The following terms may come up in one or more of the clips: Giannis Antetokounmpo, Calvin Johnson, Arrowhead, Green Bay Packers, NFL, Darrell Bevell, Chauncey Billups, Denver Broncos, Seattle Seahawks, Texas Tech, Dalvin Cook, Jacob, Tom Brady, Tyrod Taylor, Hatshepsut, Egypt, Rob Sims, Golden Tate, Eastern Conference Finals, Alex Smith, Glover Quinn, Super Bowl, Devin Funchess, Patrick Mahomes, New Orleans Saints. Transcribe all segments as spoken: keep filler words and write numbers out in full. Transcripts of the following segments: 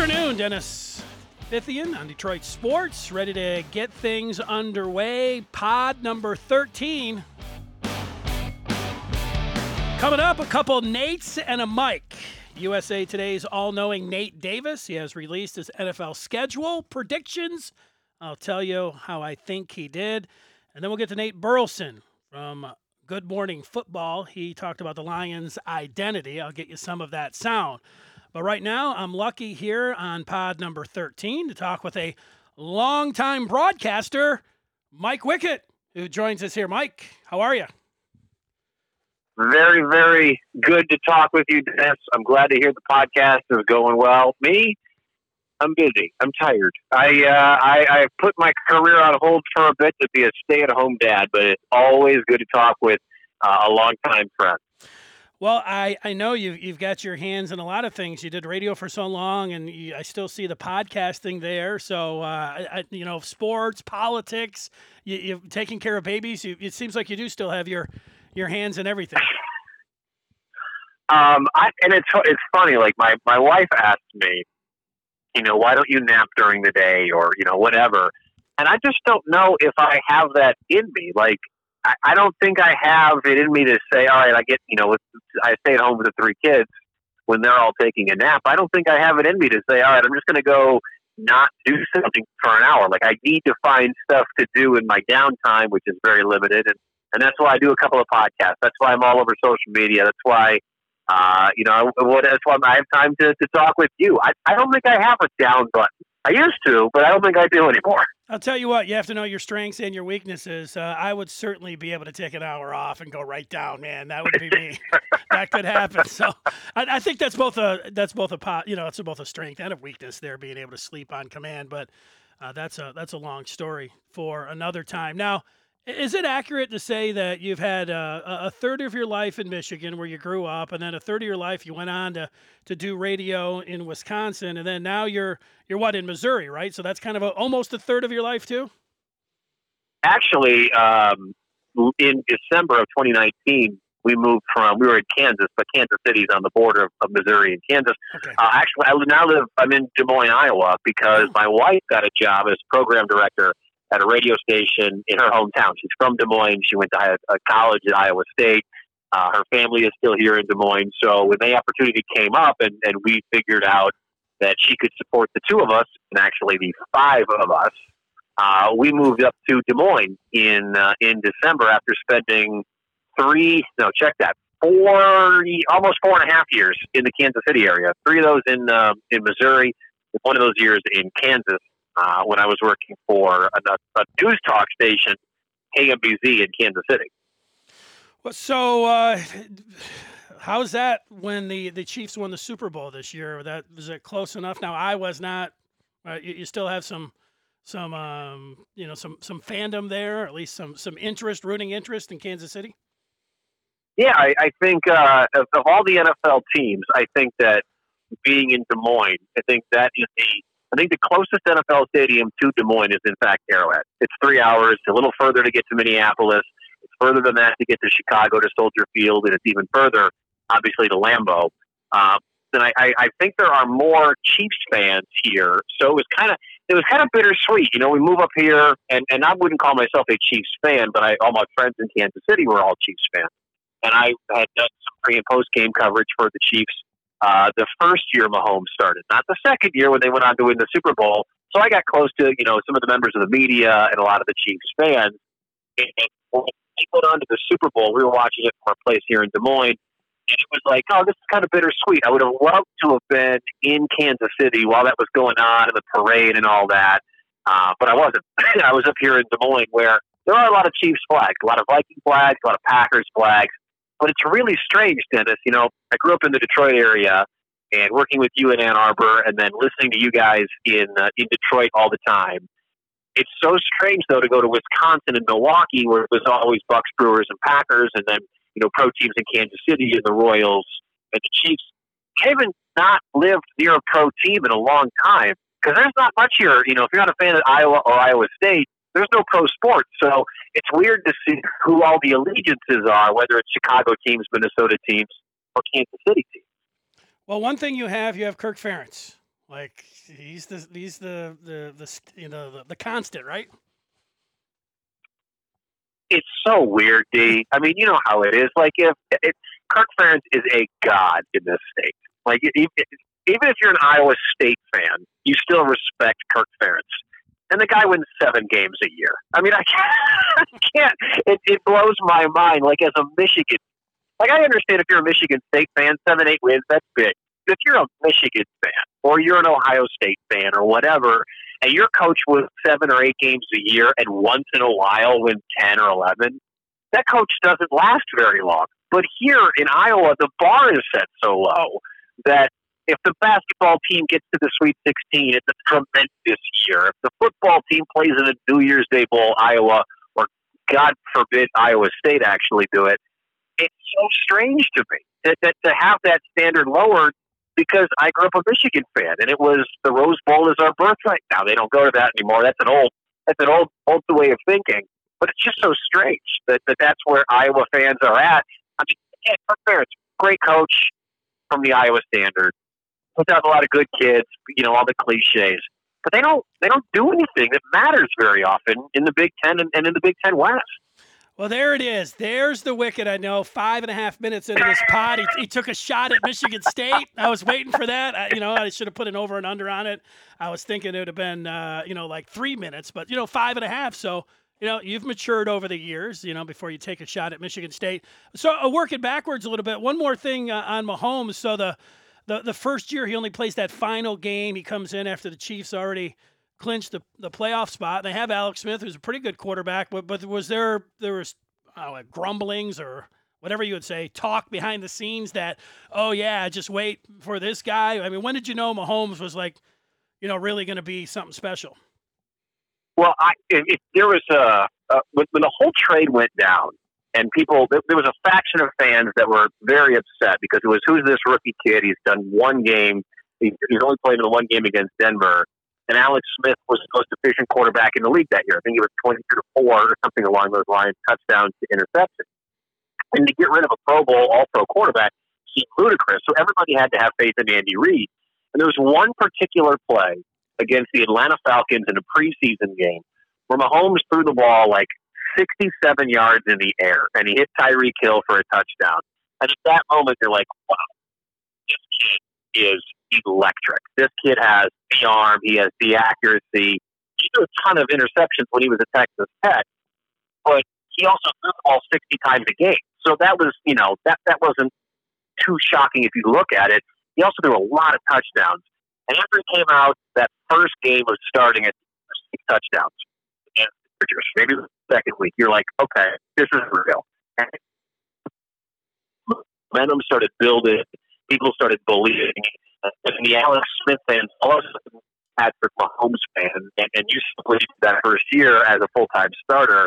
afternoon, Dennis Fithian on Detroit Sports, ready to get things underway. Pod number thirteen. Coming up, a couple Nates and a Mike. U S A Today's all-knowing Nate Davis. He has released his N F L schedule predictions. I'll tell you how I think he did. And then we'll get to Nate Burleson from Good Morning Football. He talked about the Lions' identity. I'll get you some of that sound. But right now, I'm lucky here on pod number thirteen to talk with a longtime broadcaster, Mike Wickett, who joins us here. Mike, how are you? Very, very good to talk with you, Dennis. I'm glad to hear the podcast is going well. Me, I'm busy. I'm tired. I uh, I, I put my career on hold for a bit to be a stay-at-home dad, but it's always good to talk with uh, a longtime friend. Well, I, I know you, you've got your hands in a lot of things. You did radio for so long, and you, I still see the podcasting there. So, uh, I, you know, sports, politics, you, you've taken care of babies. You, it seems like you do still have your, your hands in everything. um, I, and it's it's funny. Like, my, my wife asked me, you know, why don't you nap during the day or, you know, whatever. And I just don't know if I have that in me. Like, I don't think I have it in me to say, all right, I get, you know, I stay at home with the three kids when they're all taking a nap. I don't think I have it in me to say, all right, I'm just going to go not do something for an hour. Like, I need to find stuff to do in my downtime, which is very limited. And, and that's why I do a couple of podcasts. That's why I'm all over social media. That's why, uh, you know, that's why I have time to, to talk with you. I, I don't think I have a down button. I used to, but I don't think I do anymore. I'll tell you what, you have to know your strengths and your weaknesses. Uh, I would certainly be able to take an hour off and go right down, man. That would be me. That could happen. So I, I think that's both a, that's both a, you know, it's both a strength and a weakness there, being able to sleep on command. But uh, that's a, that's a long story for another time. Now, is it accurate to say that you've had a, a third of your life in Michigan where you grew up, and then a third of your life you went on to, to do radio in Wisconsin, and then now you're you're what, in Missouri, right? So that's kind of a, almost a third of your life too? Actually, um, in December of twenty nineteen, we moved from, we were in Kansas, but Kansas City's on the border of, of Missouri and Kansas. Okay. Uh, actually, I now live, I'm in Des Moines, Iowa, because oh. my wife got a job as program director at a radio station in her hometown. She's from Des Moines. She went to a college at Iowa State. Uh, her family is still here in Des Moines. So when the opportunity came up and, and we figured out that she could support the two of us, and actually the five of us, uh, we moved up to Des Moines in uh, in December after spending three, no, check that, four, almost four and a half years in the Kansas City area. Three of those in, uh, in Missouri, one of those years in Kansas. Uh, when I was working for a, a news talk station, K M B Z in Kansas City. Well, so uh, how's that when the, the Chiefs won the Super Bowl this year? That was it close enough? Now I was not. Uh, you, you still have some some um, you know some some fandom there, or at least some some interest, rooting interest in Kansas City. Yeah, I, I think uh, of, of all the N F L teams, I think that being in Des Moines, I think that is the I think the closest N F L stadium to Des Moines is, in fact, Arrowhead. It's three hours, a little further to get to Minneapolis. It's further than that to get to Chicago, to Soldier Field, and it's even further, obviously, to Lambeau. Uh, and I, I, I think there are more Chiefs fans here, so it was kind of it was kind of bittersweet. You know, we move up here, and, and I wouldn't call myself a Chiefs fan, but I, all my friends in Kansas City were all Chiefs fans, and I had done some pre- and post-game coverage for the Chiefs. Uh, the first year Mahomes started, not the second year when they went on to win the Super Bowl. So I got close to, you know, some of the members of the media and a lot of the Chiefs fans. And when they went on to the Super Bowl, we were watching it from our place here in Des Moines. And it was like, oh, this is kind of bittersweet. I would have loved to have been in Kansas City while that was going on and the parade and all that. Uh, but I wasn't. I was up here in Des Moines where there are a lot of Chiefs flags, a lot of Viking flags, a lot of Packers flags. But it's really strange, Dennis. You know, I grew up in the Detroit area and working with you in Ann Arbor and then listening to you guys in uh, in Detroit all the time. It's so strange, though, to go to Wisconsin and Milwaukee where it was always Bucks, Brewers, and Packers, and then, you know, pro teams in Kansas City and the Royals and the Chiefs. I haven't not lived near a pro team in a long time because there's not much here. You know, if you're not a fan of Iowa or Iowa State, there's no pro sports, so it's weird to see who all the allegiances are, whether it's Chicago teams, Minnesota teams, or Kansas City teams. Well, one thing you have, you have Kirk Ferentz, Like he's the he's the the, the you know the, the constant, right? It's so weird, D. I mean, you know how it is. Like if it, Kirk Ferentz is a god in this state. Like it, it, even if you're an Iowa State fan, you still respect Kirk Ferentz. And the guy wins seven games a year. I mean, I can't. I can't it, it blows my mind. Like as a Michigan, like I understand if you're a Michigan State fan, seven, eight wins, that's big. If you're a Michigan fan or you're an Ohio State fan or whatever, and your coach wins seven or eight games a year and once in a while wins ten or eleven, that coach doesn't last very long. But here in Iowa, the bar is set so low that if the basketball team gets to the Sweet sixteen, it's a tremendous year. If the football team plays in a New Year's Day Bowl, Iowa, or God forbid Iowa State actually do it, it's so strange to me that, that to have that standard lowered. Because I grew up a Michigan fan, and it was the Rose Bowl is our birthright. Now they don't go to that anymore. That's an old, that's an old, old way of thinking. But it's just so strange that, that that's where Iowa fans are at. I mean, yeah, Kirk Ferentz, great coach from the Iowa standard. Puts out a lot of good kids, you know, all the cliches. But they don't, they don't do anything that matters very often in the Big Ten and, and in the Big Ten West. Well, there it is. There's the wicket. I know five and a half minutes into this pod, he, he took a shot at Michigan State. I was waiting for that. I, you know, I should have put an over and under on it. I was thinking it would have been, uh, you know, like three minutes, but you know, five and a half. So, you know, you've matured over the years. You know, before you take a shot at Michigan State. So, uh, working backwards a little bit. One more thing uh, on Mahomes. So the, the the first year he only plays that final game. He comes in after the Chiefs already clinched the, the playoff spot. They have Alex Smith, who's a pretty good quarterback, but, but was there, there was uh, grumblings or whatever you would say, talk behind the scenes that, oh yeah, just wait for this guy. I mean, when did you know Mahomes was like, you know, really going to be something special? Well, I, it, it, there was a, a, when the whole trade went down and people, there was a faction of fans that were very upset because it was, who's this rookie kid? He's done one game. He's only played in the one game against Denver. And Alex Smith was the most efficient quarterback in the league that year. I think he was twenty-two to four or something along those lines, touchdowns to interceptions. And to get rid of a Pro Bowl all-pro quarterback seemed ludicrous. So everybody had to have faith in Andy Reid. And there was one particular play against the Atlanta Falcons in a preseason game where Mahomes threw the ball like sixty-seven yards in the air, and he hit Tyreek Hill for a touchdown. And at that moment, they're like, wow, this kid is electric. This kid has the arm. He has the accuracy. He threw a ton of interceptions when he was at Texas Tech, but he also threw the ball sixty times a game. So that was, you know, that, that wasn't too shocking if you look at it. He also threw a lot of touchdowns. And after he came out, that first game of starting at six touchdowns, and maybe the second week, you're like, okay, this is real. And momentum started building. People started believing. And the Alex Smith fans also Patrick Mahomes fans, and, and you played that first year as a full-time starter.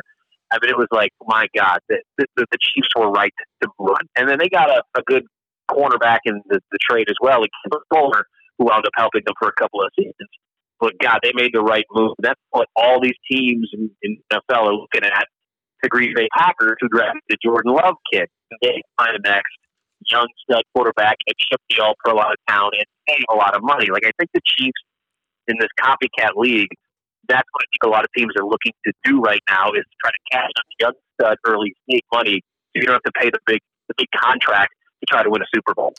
I mean, it was like, my God, the, the, the Chiefs were right to run. And then they got a, a good cornerback in the, the trade as well, like Kimber Fuller, who wound up helping them for a couple of seasons. But, God, they made the right move. That's what all these teams in, in the N F L are looking at. The Green Bay Packers, who drafted the Jordan Love kid, they find the next young stud quarterback and ship the all-pro out of town and pay a lot of money. Like, I think the Chiefs in this copycat league, that's what I think a lot of teams are looking to do right now is try to cash on the young stud early snake money so you don't have to pay the big the big contract to try to win a Super Bowl.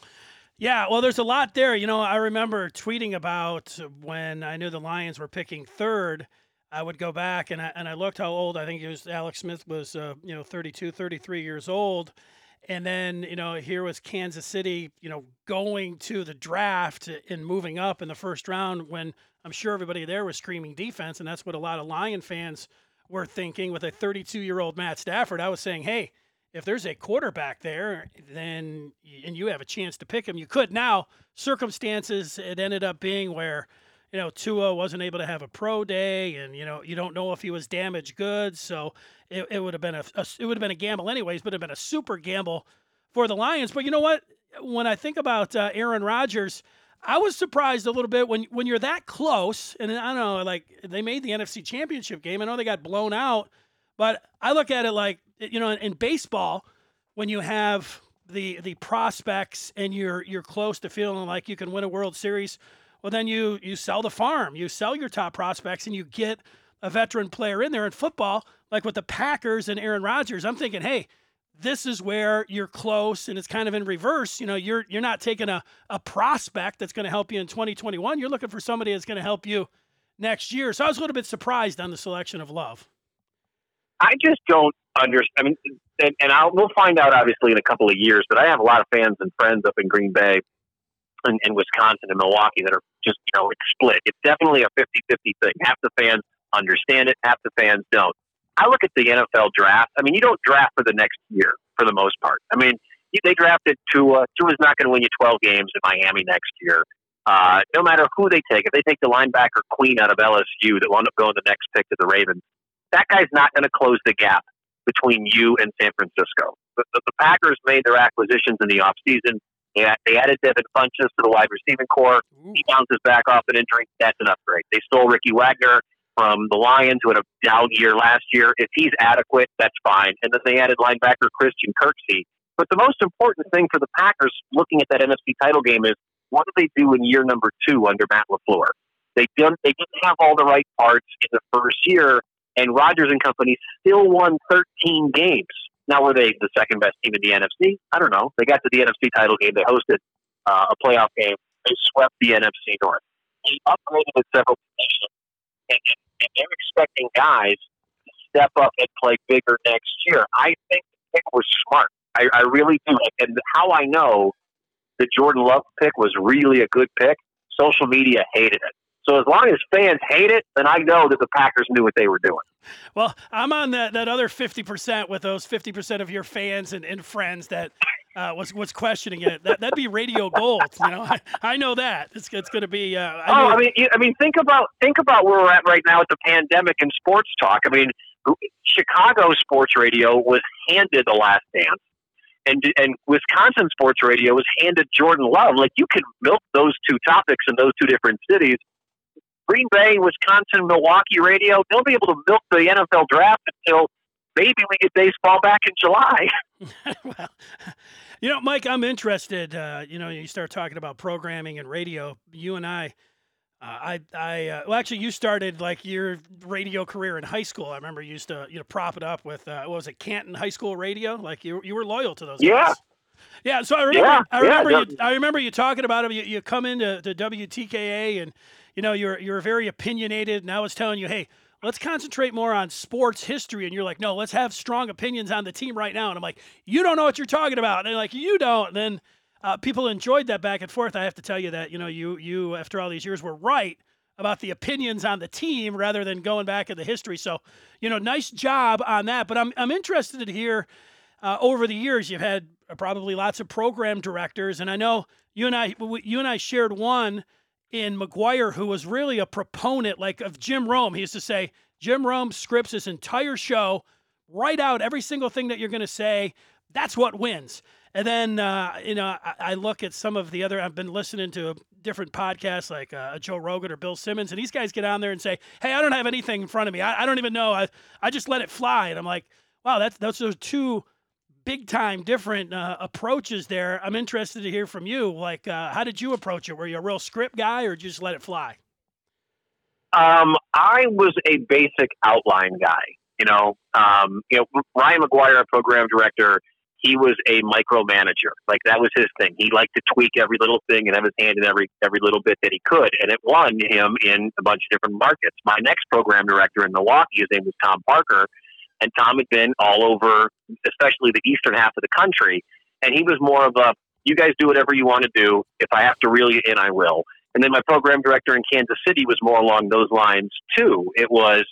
Yeah, well, there's a lot there. You know, I remember tweeting about when I knew the Lions were picking third, I would go back and I, and I looked how old. I think it was Alex Smith was, uh, you know, thirty-two, thirty-three years old. And then, you know, here was Kansas City, you know, going to the draft and moving up in the first round when I'm sure everybody there was screaming defense. And that's what a lot of Lion fans were thinking with a thirty-two-year-old Matt Stafford. I was saying, hey, if there's a quarterback there, then and you have a chance to pick him, you could. Now, circumstances, it ended up being where, you know, Tua wasn't able to have a pro day, and you know, you don't know if he was damaged goods, so it, it would have been a, a it would have been a gamble anyways, but it would have been a super gamble for the Lions. But you know what? When I think about uh, Aaron Rodgers, I was surprised a little bit when when you're that close, and I don't know, like they made the N F C Championship game. I know they got blown out, but I look at it like, you know, in, in baseball, when you have the the prospects and you're you're close to feeling like you can win a World Series. well, then you you sell the farm. You sell your top prospects, and you get a veteran player in there. In football, like with the Packers and Aaron Rodgers, I'm thinking, hey, this is where you're close, and it's kind of in reverse. You know, you're you're not taking a, a prospect that's going to help you in twenty twenty-one. You're looking for somebody that's going to help you next year. So I was a little bit surprised on the selection of Love. I just don't understand. I mean, and, and I'll, we'll find out, obviously, in a couple of years, but I have a lot of fans and friends up in Green Bay and, and Wisconsin and Milwaukee that are just, you know, it's split. It's definitely a fifty-fifty thing. Half the fans understand it, half the fans don't. I look at the N F L draft. I mean, you don't draft for the next year for the most part. I mean, they drafted Tua. Tua's not going to win you twelve games in Miami next year. Uh, no matter who they take, if they take the linebacker Queen out of L S U that will end up going the next pick to the Ravens, that guy's not going to close the gap between you and San Francisco. The, the, the Packers made their acquisitions in the offseason. They, they added Devin Funchess to the wide receiving core. He bounces back off an injury. That's an upgrade. They stole Ricky Wagner from the Lions, who had a down year last year. If he's adequate, that's fine. And then they added linebacker Christian Kirksey. But the most important thing for the Packers looking at that N F C title game is, what did they do in year number two under Matt LaFleur? They didn't, they didn't have all the right parts in the first year, and Rodgers and company still won thirteen games. Now, were they the second best team in the N F C? I don't know. They got to the N F C title game. They hosted uh, a playoff game. They swept the N F C North. They upgraded at several positions, and, and they're expecting guys to step up and play bigger next year. I think the pick was smart. I, I really do. And how I know the Jordan Love pick was really a good pick, social media hated it. So as long as fans hate it, then I know that the Packers knew what they were doing. Well, I'm on that, that other fifty percent with those fifty percent of your fans and, and friends that uh, was was questioning it. That, that'd be radio gold, you know. I, I know that it's, it's going to be. Uh, I oh, I mean, you, I mean, think about think about where we're at right now with the pandemic and sports talk. I mean, Chicago sports radio was handed The Last Dance. And and Wisconsin sports radio was handed Jordan Love. Like, you could milk those two topics in those two different cities. Green Bay, Wisconsin, Milwaukee radio, they'll be able to milk the N F L draft until maybe we get baseball back in July. Well, you know, Mike, I'm interested. Uh, you know, you start talking about programming and radio. You and I, uh, I, I uh, well, actually, you started like your radio career in high school. I remember you used to, you know, prop it up with uh, what was it, Canton High School radio? Like you, you were loyal to those. Yeah. Guys. Yeah, so I remember, yeah, I remember yeah. you. I remember you talking about him. You, you come into the W T K A, and you know you're you're very opinionated. And I was telling you, hey, let's concentrate more on sports history. And you're like, no, let's have strong opinions on the team right now. And I'm like, you don't know what you're talking about. And they're like, you don't. And then uh, people enjoyed that back and forth. I have to tell you that you know you you after all these years were right about the opinions on the team rather than going back in the history. So you know, nice job on that. But I'm I'm interested to hear. Uh, over the years, you've had probably lots of program directors, and I know you and I, you and I shared one in McGuire who was really a proponent, like of Jim Rome. He used to say Jim Rome scripts his entire show, write out every single thing that you're going to say. That's what wins. And then uh, you know, I, I look at some of the other. I've been listening to different podcasts like uh, Joe Rogan or Bill Simmons, and these guys get on there and say, "Hey, I don't have anything in front of me. I, I don't even know. I I just let it fly." And I'm like, "Wow, that's those are two." Big time different uh, approaches there. I'm interested to hear from you. Like, uh, how did you approach it? Were you a real script guy or just let it fly? Um, I was a basic outline guy. You know, um, you know, Ryan McGuire, our program director, he was a micromanager. Like, that was his thing. He liked to tweak every little thing and have his hand in every every little bit that he could. And it won him in a bunch of different markets. My next program director in Milwaukee, his name was Tom Parker. And Tom had been all over, especially the eastern half of the country. And he was more of a, you guys do whatever you want to do. If I have to reel you in, I will. And then my program director in Kansas City was more along those lines, too. It was,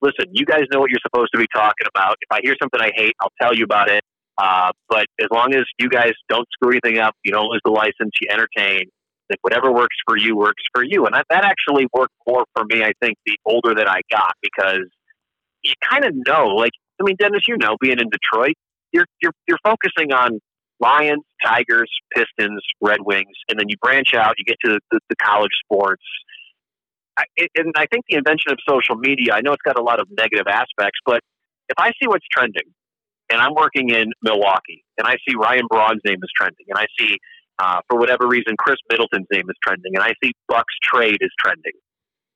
listen, you guys know what you're supposed to be talking about. If I hear something I hate, I'll tell you about it. Uh, but as long as you guys don't screw anything up, you don't lose the license, you entertain. Like, whatever works for you, works for you. And that, that actually worked more for me, I think, the older that I got, because you kind of know, like, I mean, Dennis, you know, being in Detroit, you're, you're, you're focusing on Lions, Tigers, Pistons, Red Wings, and then you branch out, you get to the, the, the college sports. I, and I think the invention of social media, I know it's got a lot of negative aspects, but if I see what's trending and I'm working in Milwaukee and I see Ryan Braun's name is trending and I see Uh, for whatever reason, Chris Middleton's name is trending, and I see Bucks trade is trending.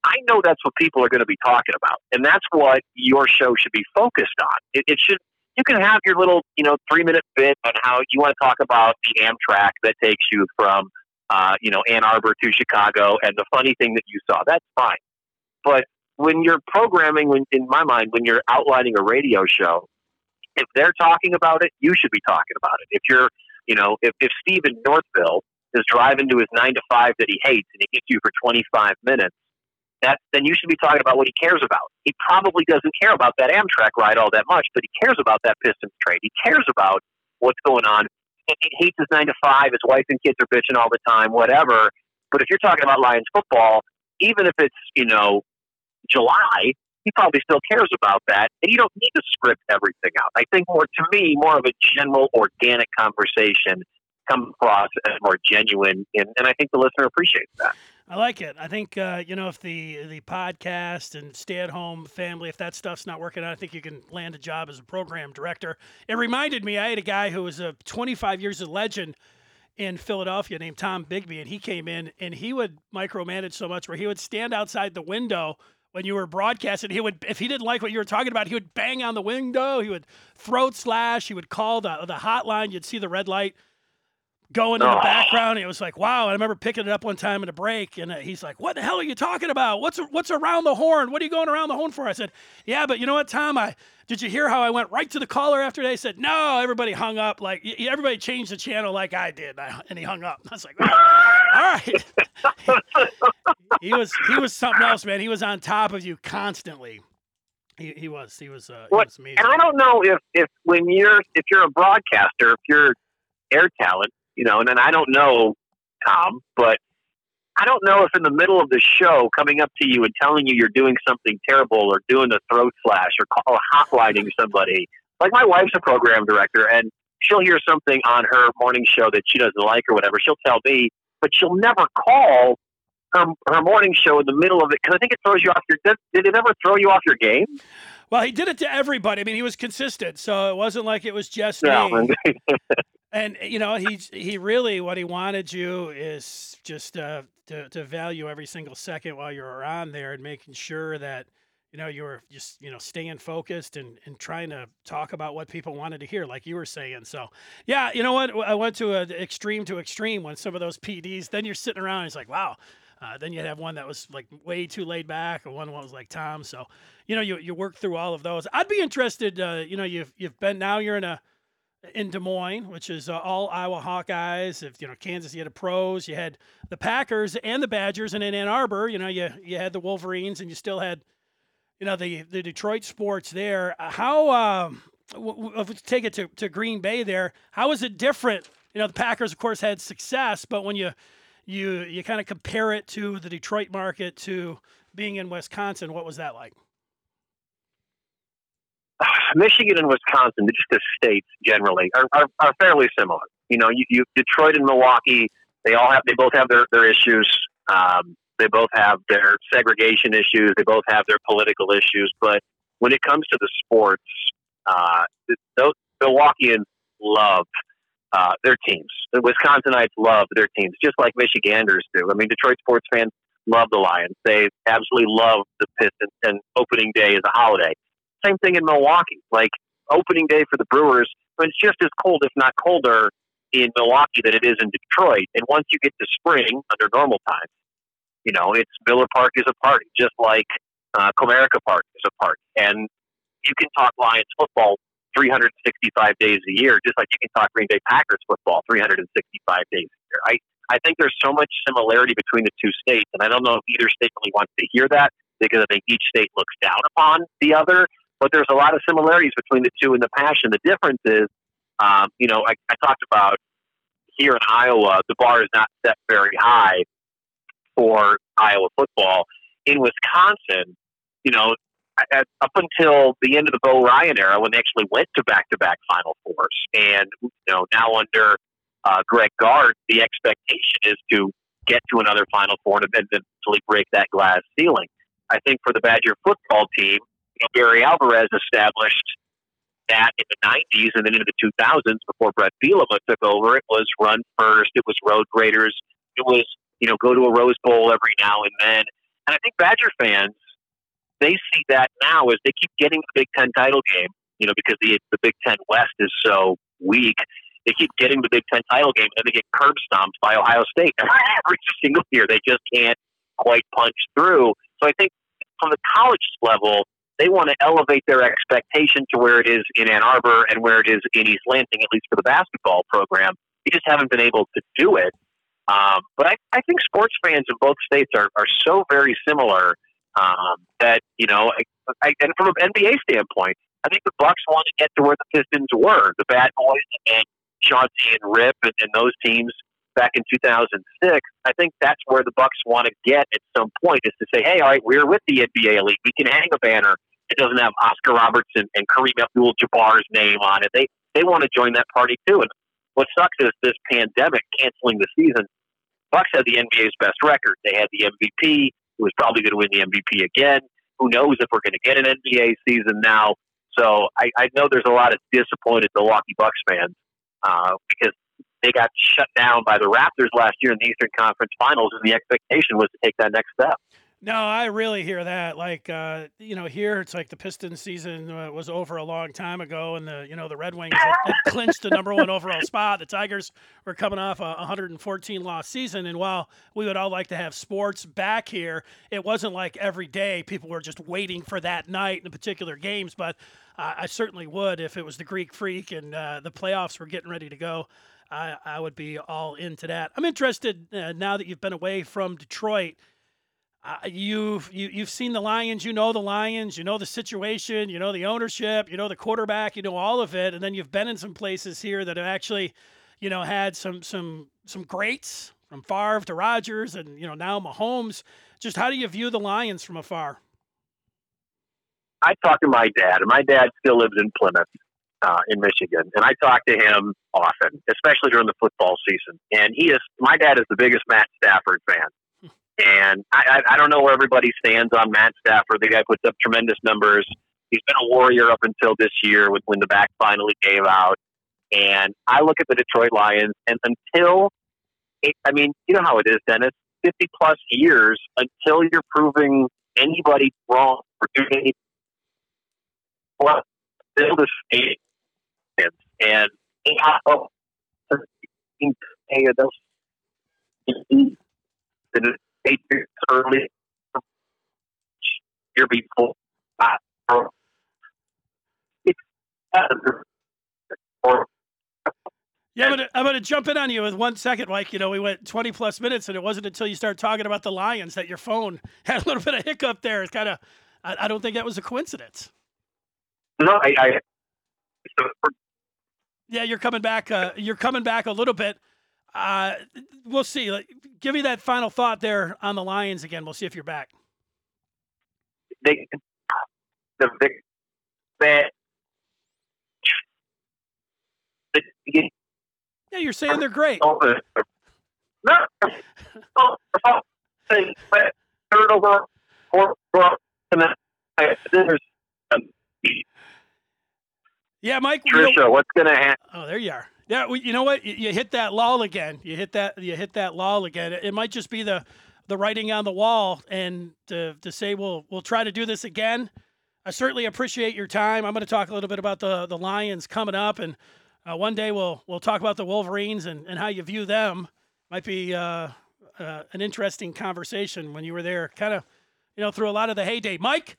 I know that's what people are going to be talking about, and that's what your show should be focused on. It, it should. You can have your little, you know, three-minute bit on how you want to talk about the Amtrak that takes you from, uh, you know, Ann Arbor to Chicago and the funny thing that you saw. That's fine. But when you're programming, when, in my mind, when you're outlining a radio show, if they're talking about it, you should be talking about it. If you're, you know, if, if Steve in Northville is driving to his nine to five that he hates and he gets you for twenty-five minutes, That, then you should be talking about what he cares about. He probably doesn't care about that Amtrak ride all that much, but he cares about that Pistons trade. He cares about what's going on. He, he hates his nine to five. His wife and kids are bitching all the time, whatever. But if you're talking about Lions football, even if it's, you know, July, he probably still cares about that. And you don't need to script everything out. I think more, to me, more of a general, organic conversation comes across as more genuine, and, and I think the listener appreciates that. I like it. I think, uh, you know, if the, the podcast and stay-at-home family, if that stuff's not working out, I think you can land a job as a program director. It reminded me, I had a guy who was a twenty-five years a legend in Philadelphia named Tom Bigby, and he came in, and he would micromanage so much where he would stand outside the window when you were broadcasting. He would, if he didn't like what you were talking about, he would bang on the window. He would throat slash. He would call the the hotline. You'd see the red light going in the background. It was like, wow. I remember picking it up one time in a break, and he's like, what the hell are you talking about? What's what's around the horn? What are you going around the horn for? I said, yeah, but you know what, Tom, I did you hear how I went right to the caller after they said, no, everybody hung up. Like, everybody changed the channel like I did, and he hung up. I was like, all right. he was he was something else, man. He was on top of you constantly. He, he was. He was, uh, he was amazing. And I don't know if, if when you're, if you're a broadcaster, if you're air talent, you know, and then I don't know, Tom, but I don't know if in the middle of the show coming up to you and telling you you're doing something terrible or doing a throat slash or, or hotlining somebody. Like, my wife's a program director, and she'll hear something on her morning show that she doesn't like or whatever. She'll tell me, but she'll never call her, her morning show in the middle of it because I think it throws you off your – did it ever throw you off your game? Well, he did it to everybody. I mean, he was consistent, so it wasn't like it was just no. me. And, you know, he he really, what he wanted you is just uh, to, to value every single second while you were on there and making sure that, you know, you were just, you know, staying focused and, and trying to talk about what people wanted to hear, like you were saying. So, yeah, you know what? I went to an extreme to extreme when some of those P Ds, then you're sitting around and it's like, wow. Uh, then you'd have one that was like way too laid back, and one was like Tom. So, you know, you you work through all of those. I'd be interested. Uh, you know, you've you've been now you're in a in Des Moines, which is uh, all Iowa Hawkeyes. If you know Kansas, you had the pros, you had the Packers and the Badgers, and in Ann Arbor, you know, you you had the Wolverines, and you still had, you know, the the Detroit sports there. How um, w- w- if we take it to to Green Bay there, how is it different? You know, the Packers, of course, had success, but when you You you kind of compare it to the Detroit market to being in Wisconsin. What was that like? Michigan and Wisconsin, just the states generally, are, are, are fairly similar. You know, you, you Detroit and Milwaukee, they all have they both have their their issues. Um, they both have their segregation issues. They both have their political issues. But when it comes to the sports, uh, those Milwaukeeans love Uh, their teams. The Wisconsinites love their teams, just like Michiganders do. I mean, Detroit sports fans love the Lions. They absolutely love the Pistons, and opening day is a holiday. Same thing in Milwaukee. Like, opening day for the Brewers, but it's just as cold, if not colder, in Milwaukee than it is in Detroit. And once you get to spring, under normal times, you know, it's Miller Park is a party, just like uh, Comerica Park is a party. And you can talk Lions football three hundred sixty-five days a year, just like you can talk Green Bay Packers football three hundred sixty-five days a year. I, I think there's so much similarity between the two states, and I don't know if either state really wants to hear that because I think each state looks down upon the other, but there's a lot of similarities between the two and the passion. The difference is, um, you know, I, I talked about here in Iowa, the bar is not set very high for Iowa football. In Wisconsin, you know, At, up until the end of the Bo Ryan era, when they actually went to back-to-back Final Fours, and you know now under uh, Greg Gard, the expectation is to get to another Final Four and eventually break that glass ceiling. I think for the Badger football team, you know, Barry Alvarez established that in the nineties and then into the two thousands before Brett Bielema took over. It was run first. It was road raiders. It was, you know, go to a Rose Bowl every now and then. And I think Badger fans, they see that now as they keep getting the Big Ten title game, you know, because the the Big Ten West is so weak. They keep getting the Big Ten title game and they get curb stomped by Ohio State every single year. They just can't quite punch through. So I think from the college level, they want to elevate their expectation to where it is in Ann Arbor and where it is in East Lansing, at least for the basketball program. They just haven't been able to do it. Um, but I, I think sports fans in both states are, are so very similar um, that, you know, I, I, and from an N B A standpoint, I think the Bucks want to get to where the Pistons were, the Bad Boys and Chauncey and Rip and, and those teams back in two thousand six. I think that's where the Bucks want to get at some point, is to say, hey, all right, we're with the N B A elite. We can hang a banner that doesn't have Oscar Robertson and Kareem Abdul-Jabbar's name on it. They they want to join that party too. And what sucks is this pandemic canceling the season. Bucks had the N B A's best record. They had the M V P, who was probably going to win the M V P again. Who knows if we're going to get an N B A season now? So I, I know there's a lot of disappointed Milwaukee Bucks fans uh, because they got shut down by the Raptors last year in the Eastern Conference Finals, and the expectation was to take that next step. No, I really hear that. Like, uh, you know, here it's like the Pistons season uh, was over a long time ago, and the, you know, the Red Wings had, had clinched the number one overall spot. The Tigers were coming off a one hundred fourteen loss season, and while we would all like to have sports back here, it wasn't like every day people were just waiting for that night in the particular games, but uh, I certainly would if it was the Greek Freak and uh, the playoffs were getting ready to go. I, I would be all into that. I'm interested uh, now that you've been away from Detroit. Uh, you've you, you've seen the Lions. You know the Lions. You know the situation. You know the ownership. You know the quarterback. You know all of it. And then you've been in some places here that have actually, you know, had some some some greats, from Favre to Rodgers, and you know now Mahomes. Just how do you view the Lions from afar? I talked to my dad, and my dad still lives in Plymouth. Uh, in Michigan, and I talk to him often, especially during the football season. And he is, my dad is the biggest Matt Stafford fan. And I, I, I don't know where everybody stands on Matt Stafford. The guy puts up tremendous numbers. He's been a warrior up until this year with, when the back finally gave out. And I look at the Detroit Lions, and until, it, I mean, you know how it is, Dennis, fifty plus years until you're proving anybody wrong for doing anything. Well, still the state. And eight years early year before, it's or. Yeah, I'm gonna, I'm gonna jump in on you with one second, Mike. You know, we went twenty plus minutes, and it wasn't until you started talking about the Lions that your phone had a little bit of hiccup there. It's kind of, I, I don't think that was a coincidence. No, I. I Yeah, you're coming back. Uh, you're coming back a little bit. Uh, we'll see. Like, give me that final thought there on the Lions again. We'll see if you're back. They, the big that. Yeah, you're saying they're great. No, third over four. There's. Yeah, Mike. Trisha, we'll, what's gonna happen? Oh, there you are. Yeah, well, you know what? You, you hit that lull again. You hit that. You hit that lull again. It, it might just be the, the writing on the wall, and to to say we'll we'll try to do this again. I certainly appreciate your time. I'm going to talk a little bit about the, the Lions coming up, and uh, one day we'll we'll talk about the Wolverines and, and how you view them. Might be uh, uh, an interesting conversation when you were there, kind of, you know, through a lot of the heyday, Mike.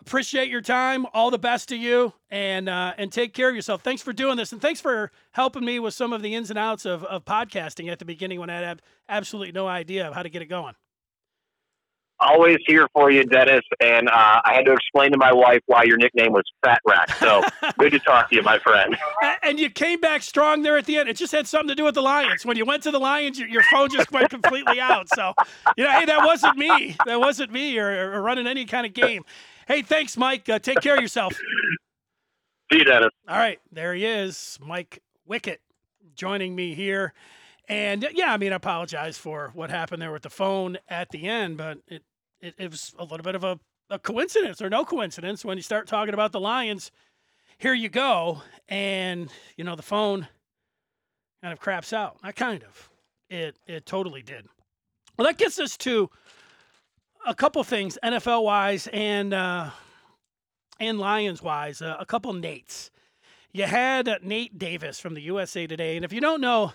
Appreciate your time. All the best to you, and uh, and take care of yourself. Thanks for doing this, and thanks for helping me with some of the ins and outs of, of podcasting at the beginning when I had absolutely no idea of how to get it going. Always here for you, Dennis, and uh, I had to explain to my wife why your nickname was Fat Rack, so good to talk to you, my friend. And you came back strong there at the end. It just had something to do with the Lions. When you went to the Lions, your phone just went completely out. So, you know, hey, that wasn't me. That wasn't me or, or running any kind of game. Hey, thanks, Mike. Uh, take care of yourself. See you, Dennis. All right. There he is, Mike Wickett, joining me here. And, yeah, I mean, I apologize for what happened there with the phone at the end, but it, it, it was a little bit of a, a coincidence or no coincidence when you start talking about the Lions here you go. And, you know, the phone kind of craps out. Not kind of. It it totally did. Well, that gets us to a couple things, N F L-wise and uh, and Lions-wise, uh, a couple Nates. You had uh, Nate Davis from the U S A Today. And if you don't know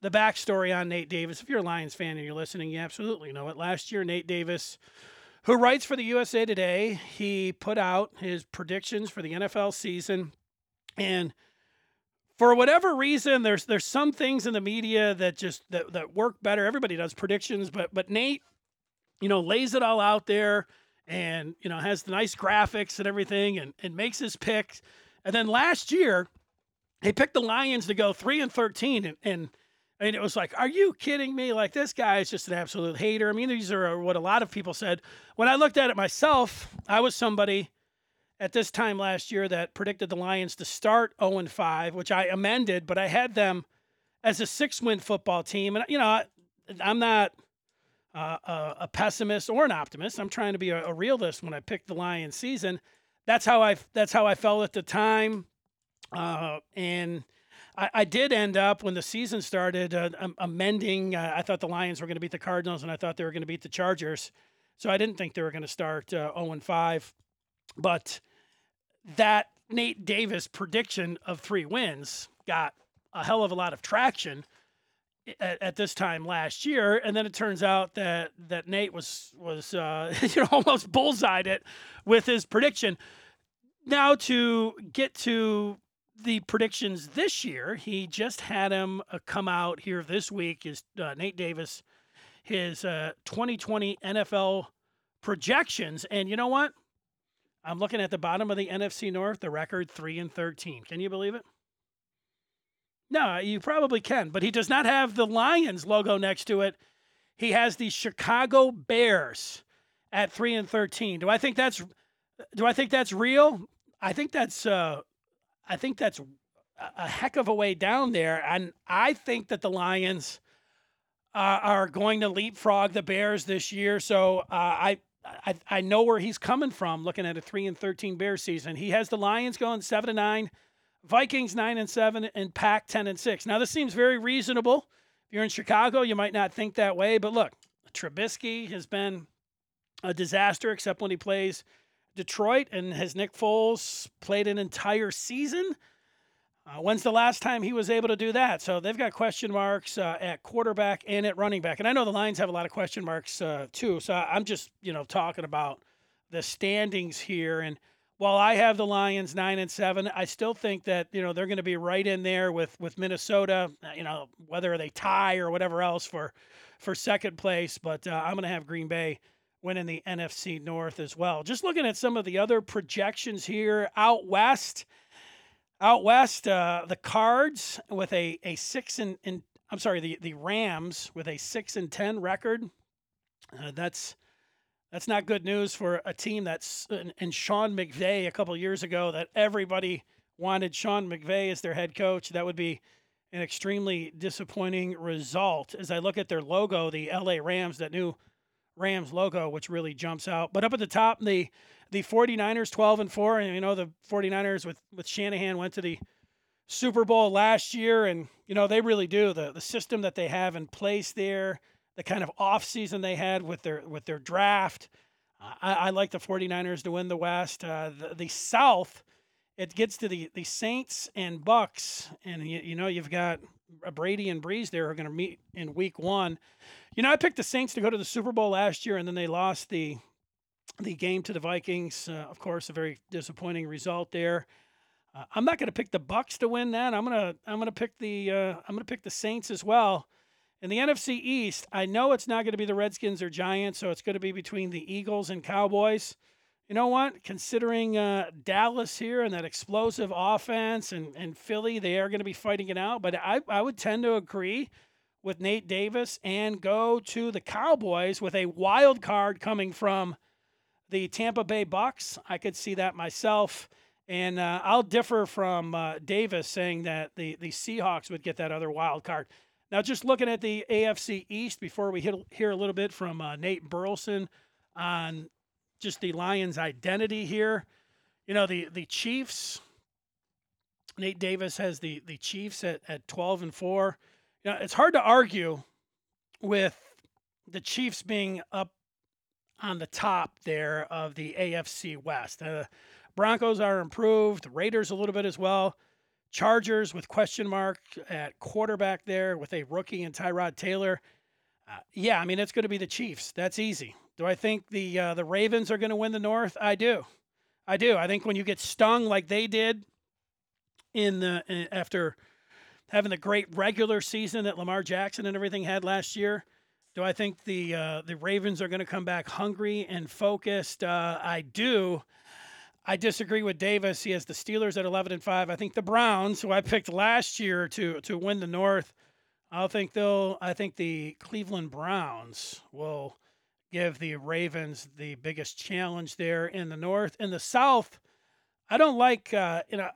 the backstory on Nate Davis, if you're a Lions fan and you're listening, you absolutely know it. Last year, Nate Davis, who writes for the U S A Today, he put out his predictions for the N F L season. And for whatever reason, there's there's some things in the media that just that, that work better. Everybody does predictions, but but Nate, you know, lays it all out there and, you know, has the nice graphics and everything and, and makes his picks. And then last year, he picked the Lions to go three and thirteen, and, and and it was like, are you kidding me? Like, this guy is just an absolute hater. I mean, these are what a lot of people said. When I looked at it myself, I was somebody at this time last year that predicted the Lions to start oh and five, which I amended, but I had them as a six-win football team. And, you know, I, I'm not uh, a, a pessimist or an optimist. I'm trying to be a, a realist when I picked the Lions season. That's how I that's how I felt at the time, uh, and I, I did end up when the season started uh, amending. Uh, I thought the Lions were going to beat the Cardinals, and I thought they were going to beat the Chargers, so I didn't think they were going to start uh, oh and five. But that Nate Davis prediction of three wins got a hell of a lot of traction at, at this time last year, and then it turns out that that Nate was was uh, you know almost bullseyed it with his prediction. Now to get to the predictions this year, he just had him uh, come out here this week. Is uh, Nate Davis his uh, twenty twenty N F L projections? And you know what? I'm looking at the bottom of the N F C North, the record three and thirteen. Can you believe it? No, you probably can, but he does not have the Lions logo next to it. He has the Chicago Bears at three and thirteen. Do I think that's do I think that's real? I think that's uh, I think that's a heck of a way down there, and I think that the Lions uh, are going to leapfrog the Bears this year. So uh, I. I, I know where he's coming from looking at a three and thirteen Bears season. He has the Lions going seven and nine, Vikings nine and seven, and Pack ten and six. Now, this seems very reasonable. If you're in Chicago, you might not think that way. But look, Trubisky has been a disaster except when he plays Detroit. And has Nick Foles played an entire season? Uh, when's the last time he was able to do that? So they've got question marks uh, at quarterback and at running back. And I know the Lions have a lot of question marks uh, too. So I'm just, you know, talking about the standings here. And while I have the Lions nine and seven, I still think that, you know, they're going to be right in there with, with Minnesota, you know, whether they tie or whatever else for, for second place. But uh, I'm going to have Green Bay winning the N F C North as well. Just looking at some of the other projections here out West, Out west, uh, the Cards with a, a six and, and I'm sorry, the, the Rams with a six and ten record. Uh, that's that's not good news for a team that's and, and Sean McVay a couple years ago that everybody wanted Sean McVay as their head coach. That would be an extremely disappointing result. As I look at their logo, the L A Rams, that new Rams logo, which really jumps out. But up at the top, the the 49ers twelve and four, and you know the 49ers with with Shanahan went to the Super Bowl last year, and you know they really do the the system that they have in place there, the kind of offseason they had with their with their draft. Uh, I, I like the 49ers to win the West. Uh, the, the South, it gets to the the Saints and Bucks, and you, you know you've got Brady and Breeze there are going to meet in week one. You know, I picked the Saints to go to the Super Bowl last year, and then they lost the the game to the Vikings. Uh, of course, a very disappointing result there. Uh, I'm not going to pick the Bucks to win that. I'm gonna I'm gonna pick the uh, I'm gonna pick the Saints as well. In the N F C East, I know it's not going to be the Redskins or Giants, so it's going to be between the Eagles and Cowboys. You know what? Considering uh, Dallas here and that explosive offense and, and Philly, they are going to be fighting it out. But I, I would tend to agree with Nate Davis and go to the Cowboys with a wild card coming from the Tampa Bay Bucs. I could see that myself. And uh, I'll differ from uh, Davis saying that the, the Seahawks would get that other wild card. Now, just looking at the A F C East before we hit, hear a little bit from uh, Nate Burleson on just the Lions' identity here. You know, the, the Chiefs, Nate Davis has the the Chiefs at, at twelve and four. You know, it's hard to argue with the Chiefs being up on the top there of the A F C West. Uh, Broncos are improved. Raiders a little bit as well. Chargers with question mark at quarterback there with a rookie and Tyrod Taylor. Uh, yeah, I mean, it's going to be the Chiefs. That's easy. Do I think the uh, the Ravens are going to win the North? I do. I do. I think when you get stung like they did in the in, after having the great regular season that Lamar Jackson and everything had last year, do I think the uh, the Ravens are going to come back hungry and focused? Uh, I do. I disagree with Davis. He has the Steelers at eleven and five. I think the Browns, who I picked last year to to win the North, I think they'll. I think the Cleveland Browns will give the Ravens the biggest challenge there in the North. In the South, I don't like uh, you know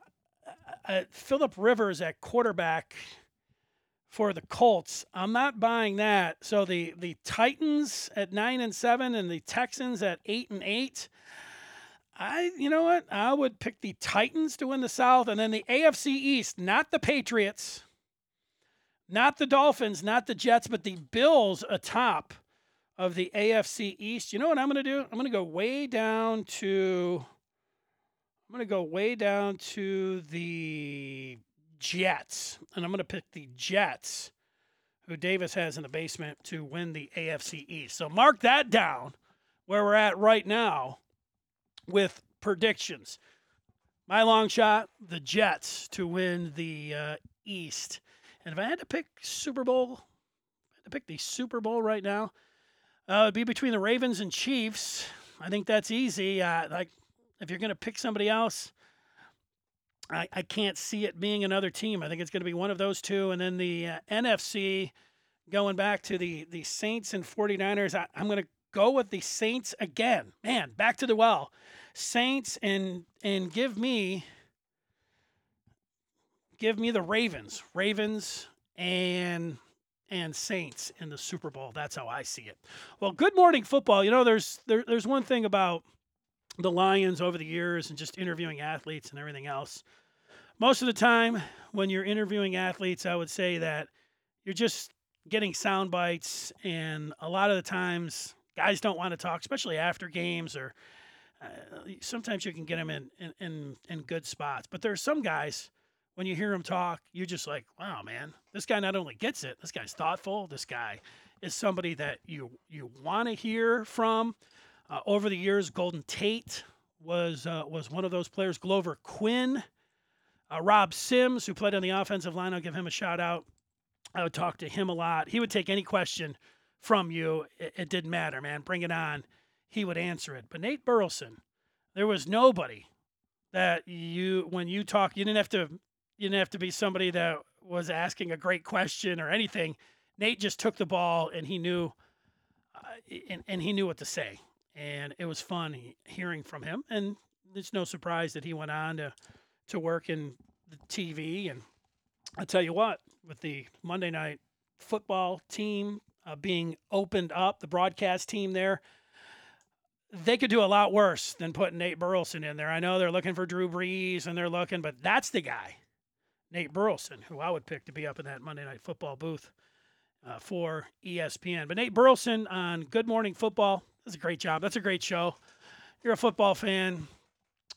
uh, Phillip Rivers at quarterback for the Colts. I'm not buying that. So the the Titans at nine and seven and the Texans at eight and eight. I, you know what? I would pick the Titans to win the South, and then the A F C East, not the Patriots, not the Dolphins, not the Jets, but the Bills atop of the A F C East. You know what I'm going to do? I'm going to go way down to I'm going to go way down to the Jets, and I'm going to pick the Jets, who Davis has in the basement, to win the A F C East. So mark that down where we're at right now with predictions. My long shot, the Jets to win the uh, East. And if I had to pick Super Bowl, I had to pick the Super Bowl right now, uh, it'd be between the Ravens and Chiefs. I think that's easy. Uh, like, if you're going to pick somebody else, I, I can't see it being another team. I think it's going to be one of those two. And then the uh, N F C, going back to the, the Saints and 49ers, I, I'm going to go with the Saints again. Man, back to the well. Saints and and give me give me the Ravens. Ravens and and Saints in the Super Bowl. That's how I see it. Well, good morning football. You know, there's there, there's one thing about the Lions over the years and just interviewing athletes and everything else. Most of the time when you're interviewing athletes, I would say that you're just getting sound bites, and a lot of the times guys don't want to talk, especially after games, or uh, sometimes you can get them in, in, in, in good spots. But there are some guys, when you hear them talk, you're just like, wow, man, this guy not only gets it, this guy's thoughtful. This guy is somebody that you you want to hear from. Uh, over the years, Golden Tate was, uh, was one of those players. Glover Quinn, uh, Rob Sims, who played on the offensive line, I'll give him a shout-out. I would talk to him a lot. He would take any question from you. It, it didn't matter, man. Bring it on. He would answer it. But Nate Burleson, there was nobody that you, when you talk, you didn't have to, you didn't have to be somebody that was asking a great question or anything. Nate just took the ball and he knew, uh, and, and he knew what to say. And it was fun hearing from him. And it's no surprise that he went on to, to work in the T V. And I'll tell you what, with the Monday Night Football team uh, being opened up, the broadcast team there, they could do a lot worse than putting Nate Burleson in there. I know they're looking for Drew Brees and they're looking, but that's the guy, Nate Burleson, who I would pick to be up in that Monday Night Football booth uh, for E S P N. But Nate Burleson on Good Morning Football, that's a great job. That's a great show. You're a football fan.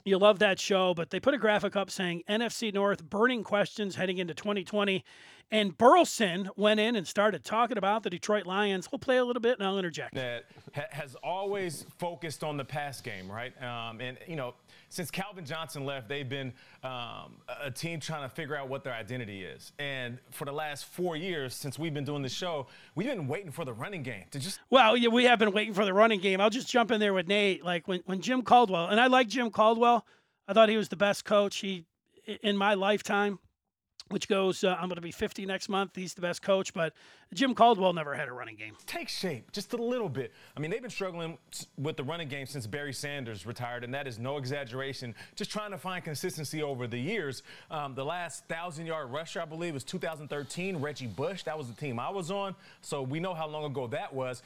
You love that show, but they put a graphic up saying N F C North, burning questions heading into twenty twenty. And Burleson went in and started talking about the Detroit Lions. We'll play a little bit, and I'll interject. That has always focused on the pass game, right? Um, and, you know, since Calvin Johnson left, they've been um, a team trying to figure out what their identity is. And for the last four years since we've been doing the show, we've been waiting for the running game to just – Well, yeah, we have been waiting for the running game. I'll just jump in there with Nate. Like, when, when Jim Caldwell – and I like Jim Caldwell. I thought he was the best coach he in my lifetime. Which goes, uh, I'm going to be fifty next month. He's the best coach, but Jim Caldwell never had a running game. Take shape, just a little bit. I mean, they've been struggling with the running game since Barry Sanders retired, and that is no exaggeration. Just trying to find consistency over the years. Um, the last one thousand-yard rusher, I believe, was two thousand thirteen, Reggie Bush. That was the team I was on, so we know how long ago that was.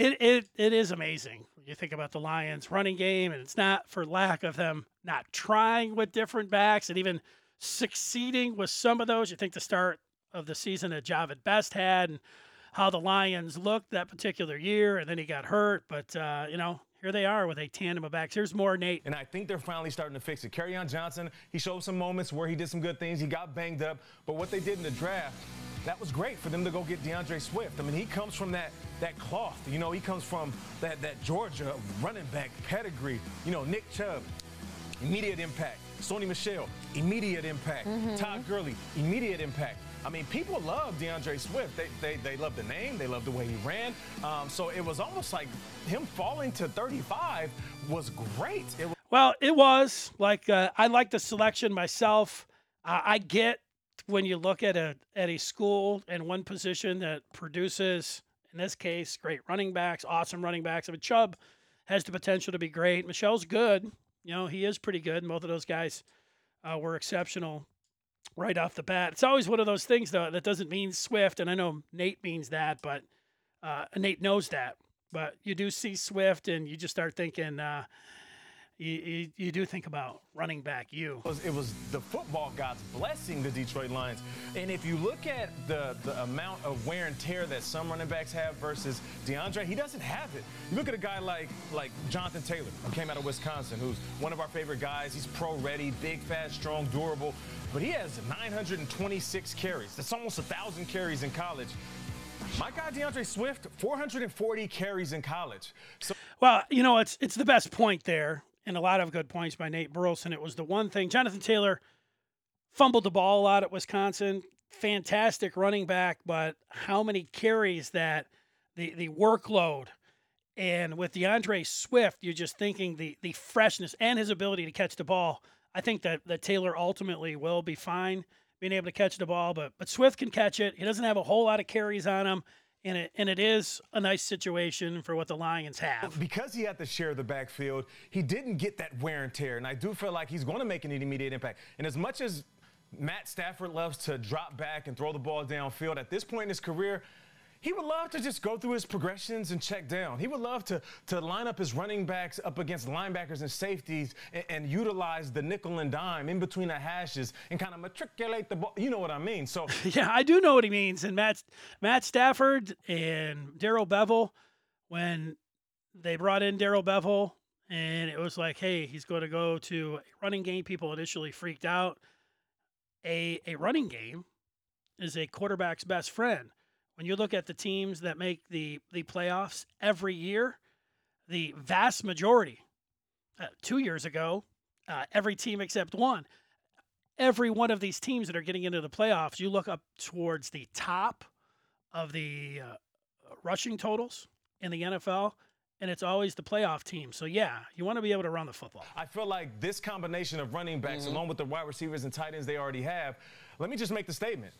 It, it it is amazing when you think about the Lions running game, and it's not for lack of them not trying with different backs and even succeeding with some of those. You think the start of the season that Javid Best had and how the Lions looked that particular year, and then he got hurt. But, uh, you know, here they are with a tandem of backs. Here's more, Nate. And I think they're finally starting to fix it. Kerryon Johnson, he showed some moments where he did some good things. He got banged up. But what they did in the draft, that was great for them to go get DeAndre Swift. I mean, he comes from that that cloth. You know, he comes from that, that Georgia running back pedigree. You know, Nick Chubb, immediate impact. Sony Michel, immediate impact. Mm-hmm. Todd Gurley, immediate impact. I mean, people love DeAndre Swift. They they, they love the name. They love the way he ran. Um, so it was almost like him falling to thirty-five was great. It was- well, it was. Like, uh, I like the selection myself. Uh, I get when you look at a at a school and one position that produces, in this case, great running backs, awesome running backs. I mean, Chubb has the potential to be great. Michel's good. You know, he is pretty good. And both of those guys uh, were exceptional right off the bat. It's always one of those things, though, that doesn't mean Swift. And I know Nate means that, but uh, Nate knows that. But you do see Swift, and you just start thinking, uh, you, you, you do think about running back, you. It was, it was the football gods blessing the Detroit Lions. And if you look at the, the amount of wear and tear that some running backs have versus DeAndre, he doesn't have it. You look at a guy like like Jonathan Taylor, who came out of Wisconsin, who's one of our favorite guys. He's pro-ready, big, fast, strong, durable. But he has nine hundred twenty-six carries. That's almost one thousand carries in college. My guy DeAndre Swift, four hundred forty carries in college. So- well, you know, it's it's the best point there, and a lot of good points by Nate Burleson. It was the one thing. Jonathan Taylor fumbled the ball a lot at Wisconsin. Fantastic running back, but how many carries that the, the workload. And with DeAndre Swift, you're just thinking the, the freshness and his ability to catch the ball. I think that, that Taylor ultimately will be fine being able to catch the ball, but but Swift can catch it. He doesn't have a whole lot of carries on him, and it and it is a nice situation for what the Lions have. Because he had to share the backfield, he didn't get that wear and tear, and I do feel like he's going to make an immediate impact. And as much as Matt Stafford loves to drop back and throw the ball downfield, at this point in his career, he would love to just go through his progressions and check down. He would love to, to line up his running backs up against linebackers and safeties and, and utilize the nickel and dime in between the hashes and kind of matriculate the ball. You know what I mean? So yeah, I do know what he means. And Matt, Matt Stafford and Darrell Bevell, when they brought in Darrell Bevell and it was like, hey, he's going to go to a running game, people initially freaked out. A, a running game is a quarterback's best friend. When you look at the teams that make the, the playoffs every year, the vast majority, uh, two years ago, uh, every team except one, every one of these teams that are getting into the playoffs, you look up towards the top of the uh, rushing totals in the N F L, and it's always the playoff team. So, yeah, you want to be able to run the football. I feel like this combination of running backs, mm-hmm. along with the wide receivers and tight ends they already have, let me just make the statement.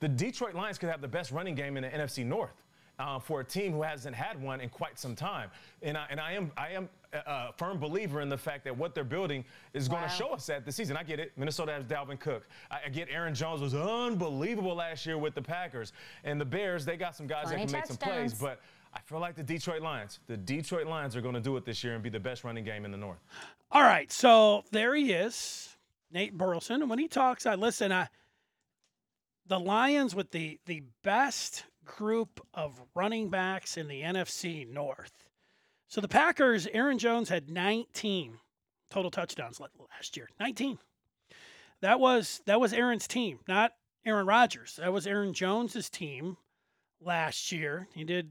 The Detroit Lions could have the best running game in the N F C North uh, for a team who hasn't had one in quite some time. And I, and I am I am a firm believer in the fact that what they're building is wow. going to show us that this season. I get it. Minnesota has Dalvin Cook. I, I get Aaron Jones was unbelievable last year with the Packers. And the Bears, they got some guys that can make some plays. But I feel like the Detroit Lions, the Detroit Lions are going to do it this year and be the best running game in the North. All right. So there he is, Nate Burleson. And when he talks, I listen, I. The Lions with the, the best group of running backs in the N F C North. So the Packers, Aaron Jones had nineteen total touchdowns last year. nineteen. That was that was Aaron's team, not Aaron Rodgers. That was Aaron Jones' team last year. He did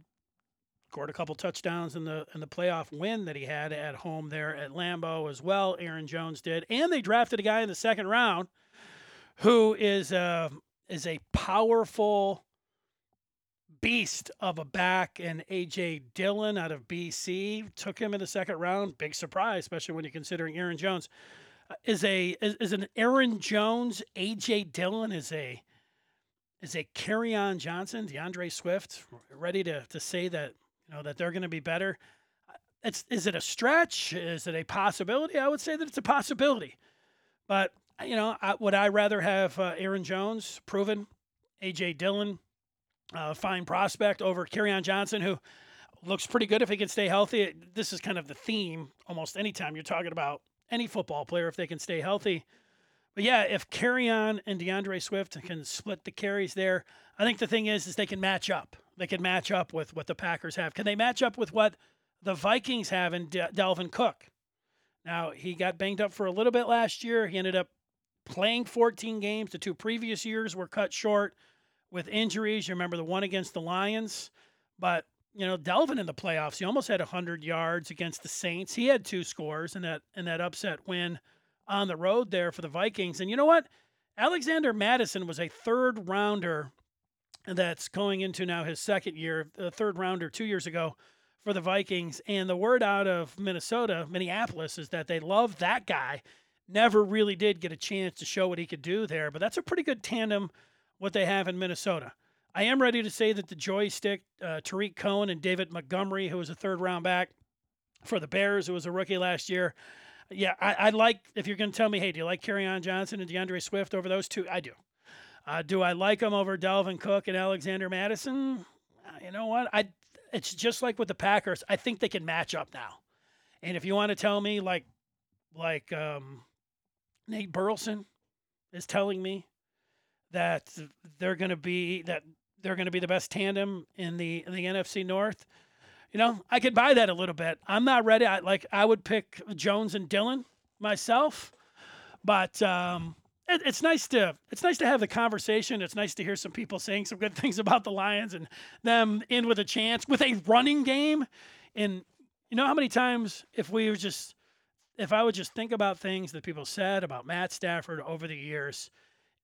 scored a couple touchdowns in the in the playoff win that he had at home there at Lambeau as well. Aaron Jones did. And they drafted a guy in the second round who is uh, – is a powerful beast of a back, and A J Dillon out of B C took him in the second round. Big surprise, especially when you're considering Aaron Jones. Uh, is a is, is an Aaron Jones, A J Dillon is a is a Kerryon Johnson, DeAndre Swift, ready to to say that you know that they're going to be better. It's is it a stretch? Is it a possibility? I would say that it's a possibility, but. You know, I, would I rather have uh, Aaron Jones, proven, A J Dillon, uh, fine prospect, over Kerryon Johnson, who looks pretty good if he can stay healthy. This is kind of the theme almost anytime you're talking about any football player, if they can stay healthy. But yeah, if Kerryon and DeAndre Swift can split the carries there, I think the thing is, is they can match up. They can match up with what the Packers have. Can they match up with what the Vikings have in De- Dalvin Cook? Now, he got banged up for a little bit last year. He ended up playing fourteen games. The two previous years were cut short with injuries. You remember the one against the Lions. But, you know, Dalvin in the playoffs, he almost had one hundred yards against the Saints. He had two scores in that in that upset win on the road there for the Vikings. And you know what? Alexander Mattison was a third-rounder that's going into now his second year, a third-rounder two years ago for the Vikings. And the word out of Minnesota, Minneapolis, is that they love that guy. Never really did get a chance to show what he could do there. But that's a pretty good tandem, what they have in Minnesota. I am ready to say that the joystick, uh, Tariq Cohen and David Montgomery, who was a third-round back for the Bears, who was a rookie last year. Yeah, I, I like, if you're going to tell me, hey, do you like Kerryon Johnson and DeAndre Swift over those two? I do. Uh, do I like them over Dalvin Cook and Alexander Mattison? Uh, you know what? I It's just like with the Packers. I think they can match up now. And if you want to tell me, like, like um, Nate Burleson is telling me that they're going to be that – they're going to be the best tandem in the in the N F C North. You know, I could buy that a little bit. I'm not ready. I, like, I would pick Jones and Dillon myself, but um, it, it's nice to it's nice to have the conversation. It's nice to hear some people saying some good things about the Lions and them in with a chance with a running game. And you know how many times if we were just if I would just think about things that people said about Matt Stafford over the years.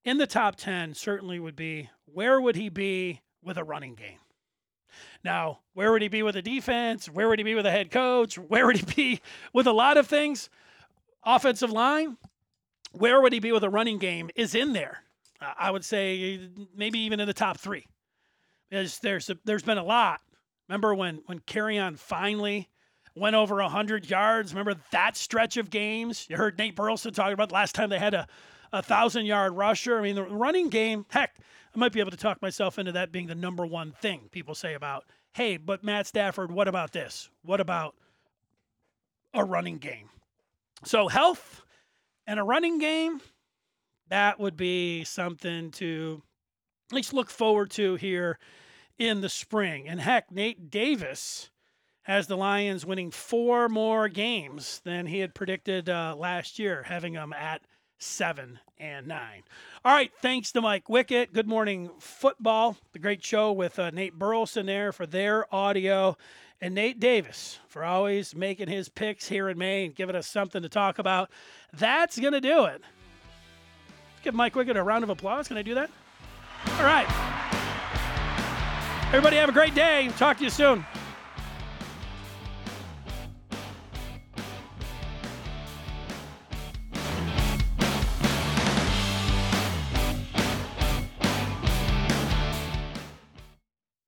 In the top ten certainly would be, where would he be with a running game? Now, where would he be with a defense? Where would he be with a head coach? Where would he be with a lot of things? Offensive line, where would he be with a running game is in there. Uh, I would say maybe even in the top three. There's, there's, there's been a lot. Remember when, when Kerryon finally went over one hundred yards? Remember that stretch of games? You heard Nate Burleson talking about the last time they had a A thousand-yard rusher. I mean, the running game, heck, I might be able to talk myself into that being the number one thing people say about, hey, but Matt Stafford, what about this? What about a running game? So health and a running game, that would be something to at least look forward to here in the spring. And heck, Nate Davis has the Lions winning four more games than he had predicted uh, last year, having them at seven and nine. All right. Thanks to Mike Wickett. Good Morning Football. The great show with uh, Nate Burleson there for their audio, and Nate Davis for always making his picks here in May and giving us something to talk about. That's going to do it. Give Mike Wickett a round of applause. Can I do that? All right. Everybody have a great day. Talk to you soon.